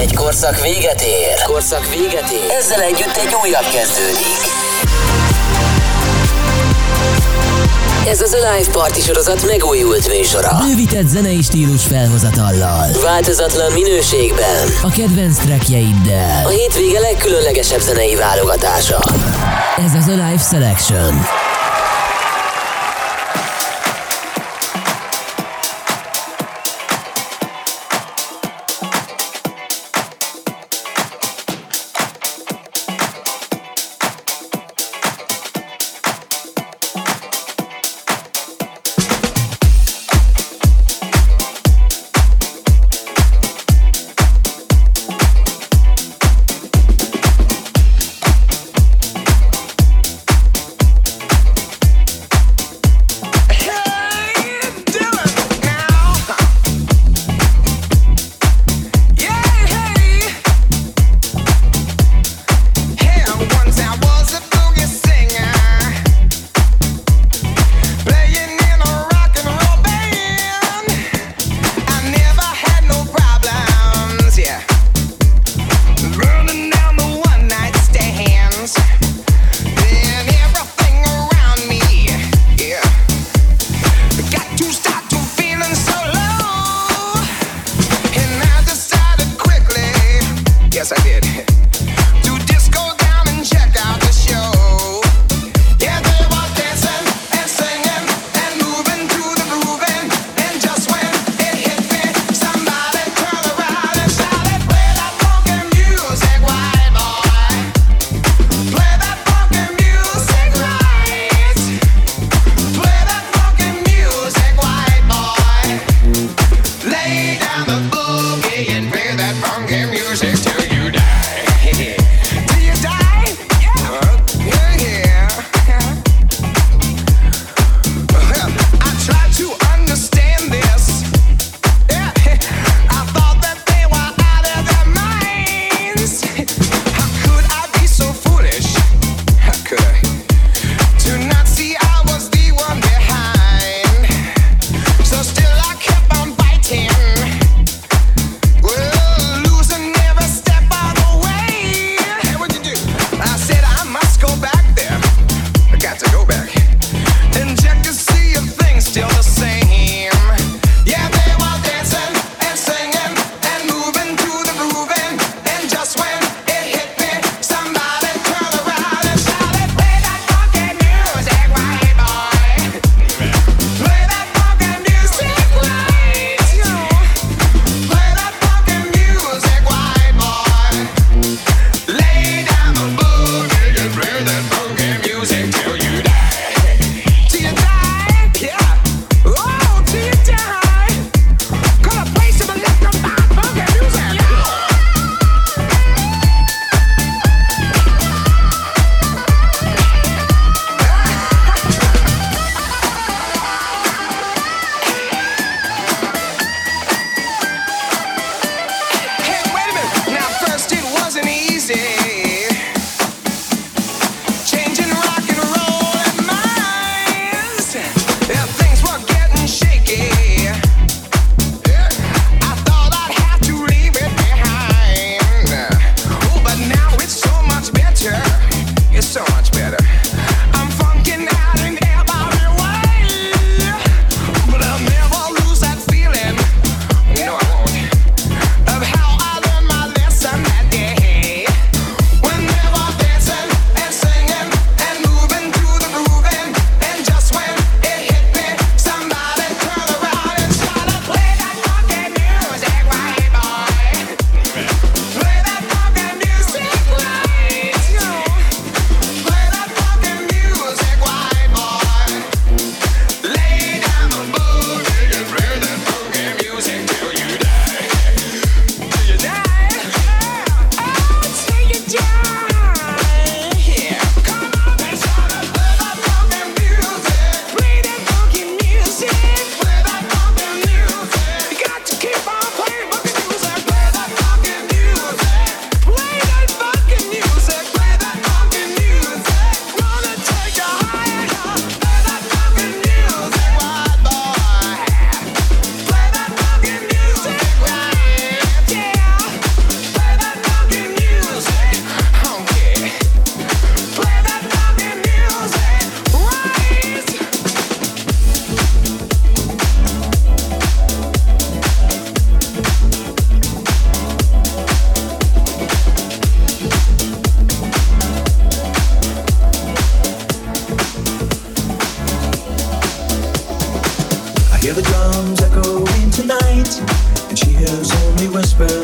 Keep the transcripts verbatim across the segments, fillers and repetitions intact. Egy korszak véget ér. Korszak véget ér. Ezzel együtt egy újabb kezdődik. Ez az Alive Party sorozat megújult műsora. Bővített zenei stílus felhozatallal. Változatlan minőségben. A kedvenc trackjeiddel. A hétvége legkülönlegesebb zenei válogatása. Ez az Alive Selection.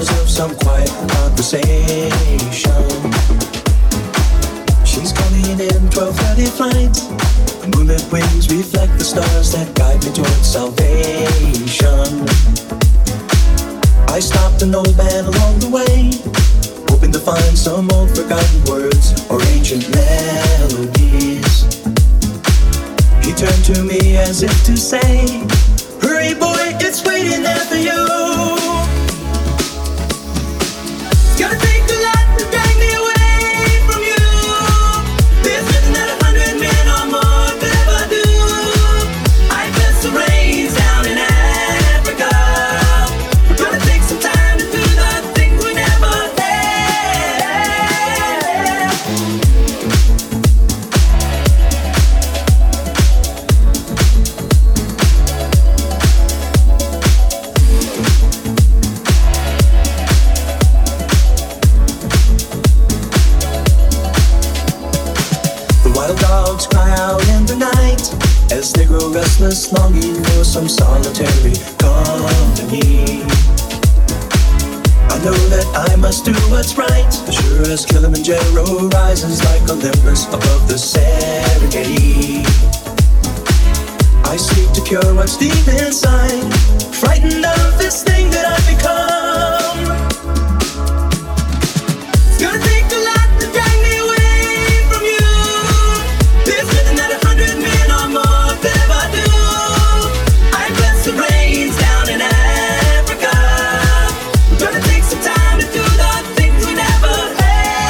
hours of some quiet conversation. She's coming in twelve thirty flight. The moonlit wings reflect the stars that guide me towards salvation. I stopped an old man along the way, hoping to find some old forgotten words or ancient melodies. He turned to me as if to say, hurry boy, it's waiting there for you. It's gonna take a lot to take me away from you. There's nothing that a hundred men or more could ever do. I felt the rains down in Africa. We're gonna take some time to do the things we never had. As they grow restless, longing for some solitary company. I know that I must do what's right, as sure as Kilimanjaro rises like Olympus above the Serengeti. I seek to cure what's deep inside, frightened of this thing that I've become. It's gonna take a lot to take me away from you. There's nothing that a hundred men or more ever do. I bless the rains down in Africa. We're gonna take some time to do the things we never had.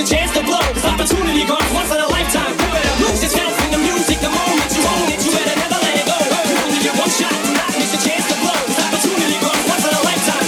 your chance to blow. This opportunity comes once in a lifetime. You better lose yourself in the music. The moment you own it, you better never let it go. You only get one shot, do not miss your chance to blow. This opportunity comes once in a lifetime.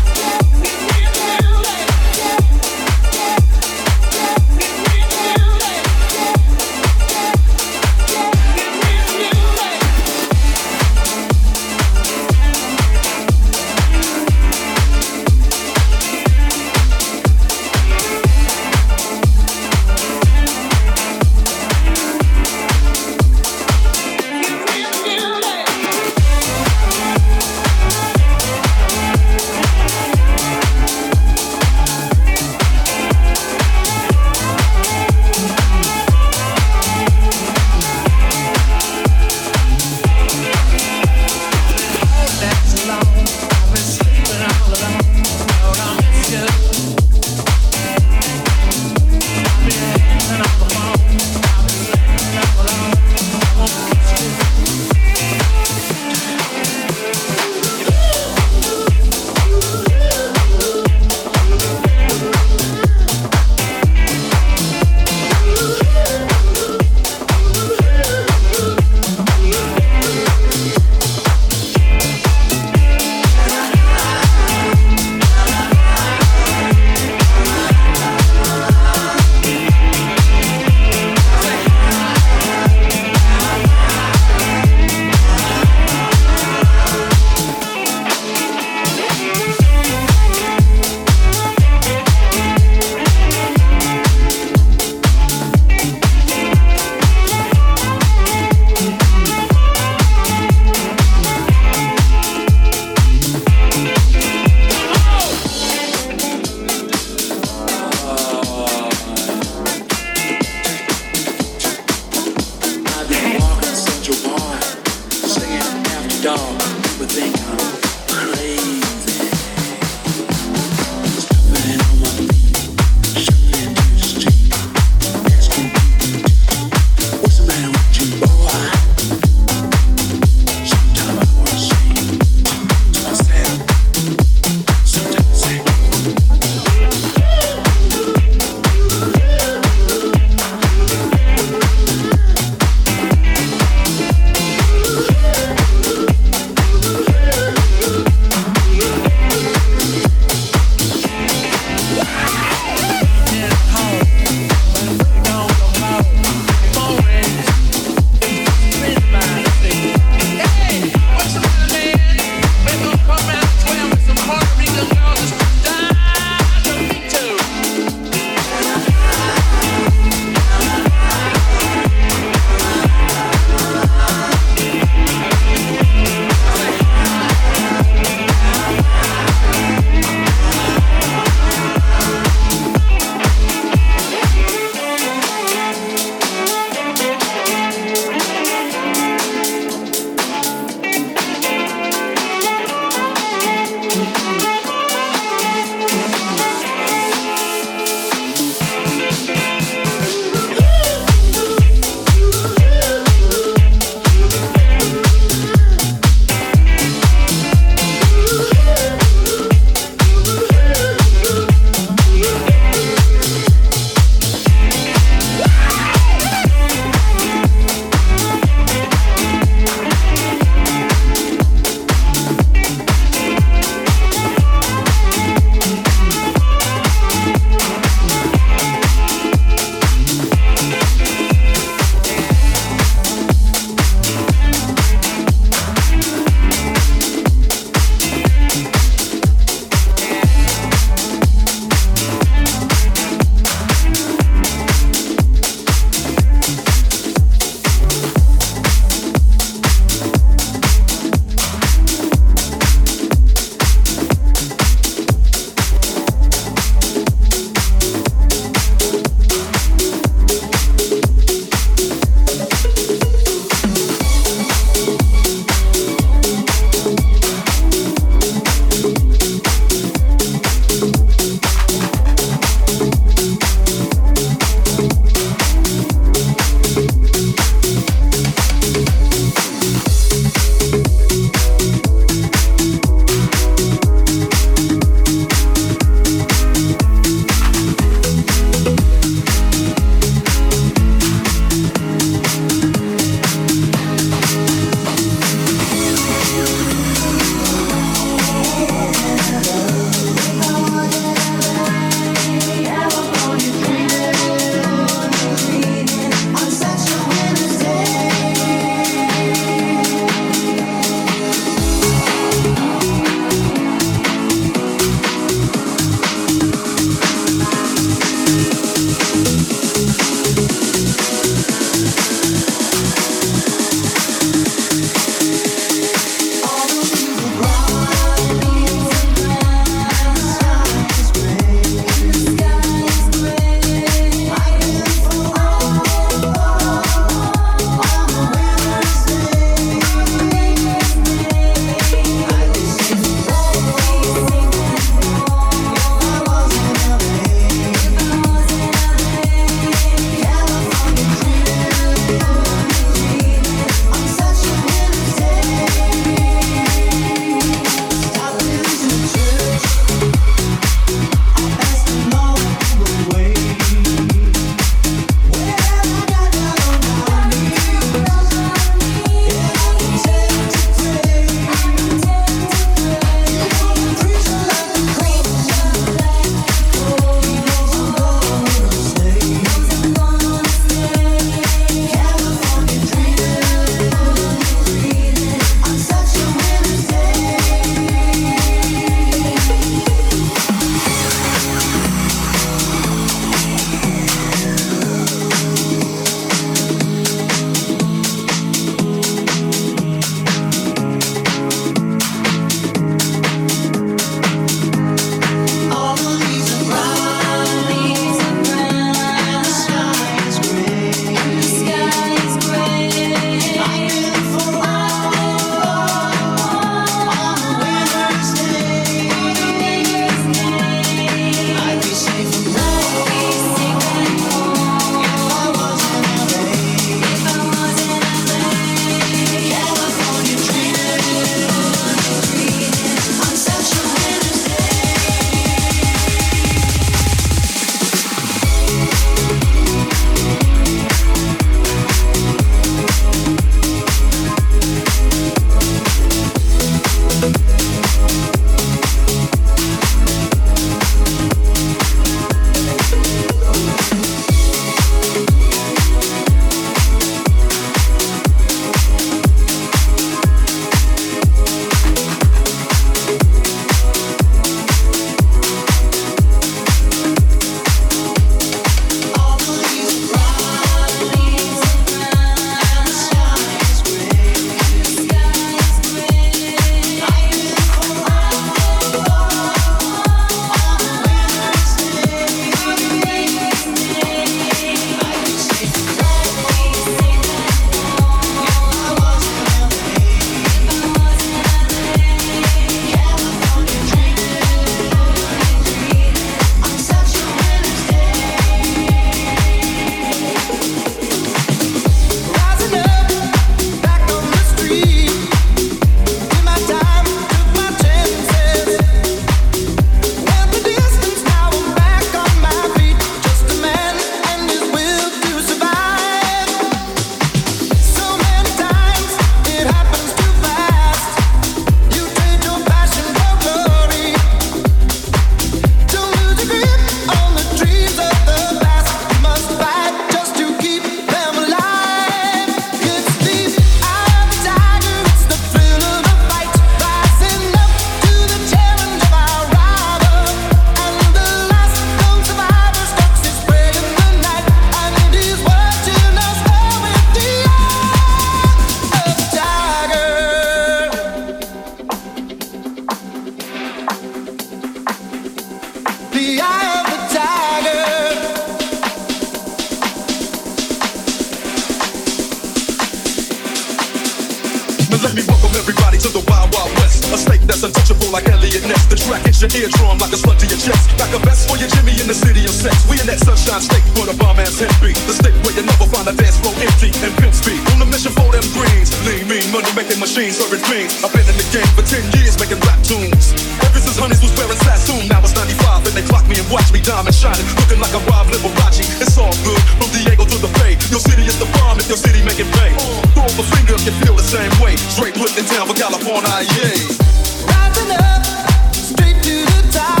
Let me welcome everybody to the Wild Wild West. A state that's untouchable like Elliot Ness. The track hits your eardrum like a slug to your chest. Like a vest for your Jimmy in the city of sex. We in that sunshine state where the bomb ass hit beat. The state where you never find a dance floor empty and pimp speed. On a mission for them greens. Lean, mean, money making machines serving fiends. I've been in the game for ten years making rap tunes. Ever since honeys was wearing Sassoon. Now it's ninety-five and they clock me and watch me diamond shining. Looking like a Rob Liberace. It's all good from Diego to the Bay. Your city is the bomb if your city make it pay. Throw up a finger if you feel the same way. Straight looking down for California, yeah. Rising up, straight to the top.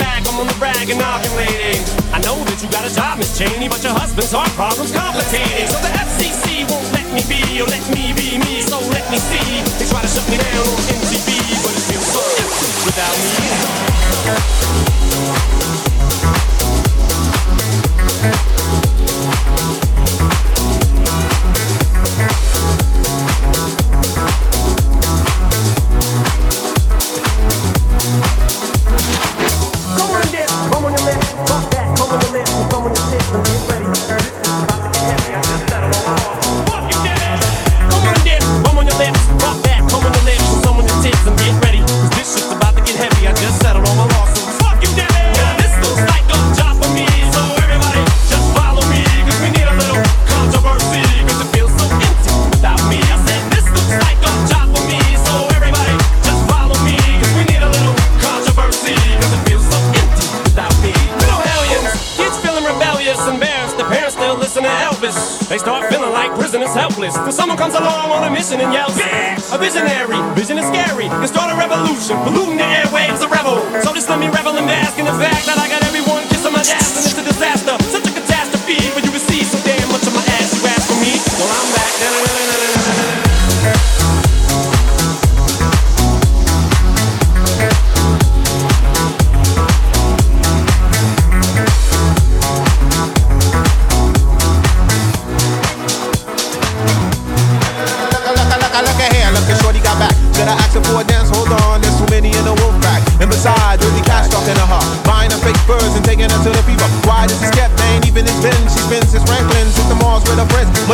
back, I'm on the rag and ovulating. I know that you got a job, Miss Cheney, but your husband's heart problem's complicating. So the F C C won't let me be, or let me be me, so let me see. They try to shut me down on M T V, but it feels so empty without me. Till someone comes along on a mission and yells, bitch! A visionary, vision is scary. Can start a revolution, polluting the airwaves, a rebel. So just let me revel and bask in the fact that I got everyone kissing my ass, and it's a disaster, such a catastrophe. But you receive so damn much of my ass, you ask for me. Well, I'm back.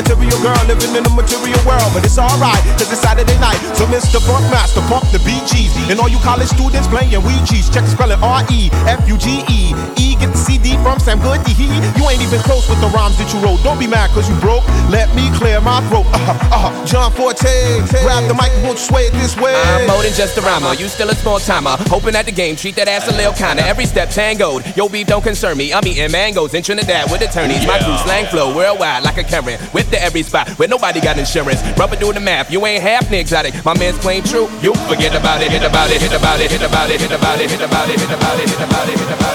Material girl living in a material world, but it's alright, cause it's Saturday night. So Mister Buckmaster, pump the B Gs. And all you college students playing Ouija's. Check the spelling R E F U G E. E get the C D from Sam Goody. You ain't even close with the rhymes that you wrote. Don't be mad cause you broke. Let me clear my throat. Uh-huh, uh-huh. John Forte, grab the mic and we'll sway it this way. I'm more than just a rhymer. You still a small timer. Hoping at the game, treat that ass a lil' kinda. Every step tangoed. Yo beef don't concern me. I'm eating mangoes in Trinidad with attorneys. My crew slang flow worldwide like a Karen. With to every spot where nobody got insurance. Rubber do the math, you ain't half the exotic. My man's plain true, you forget about it. Hit about it, hit about it, hit about it, hit about it, hit about it, hit about it, hit about it, hit about it, hit about it, hit about it.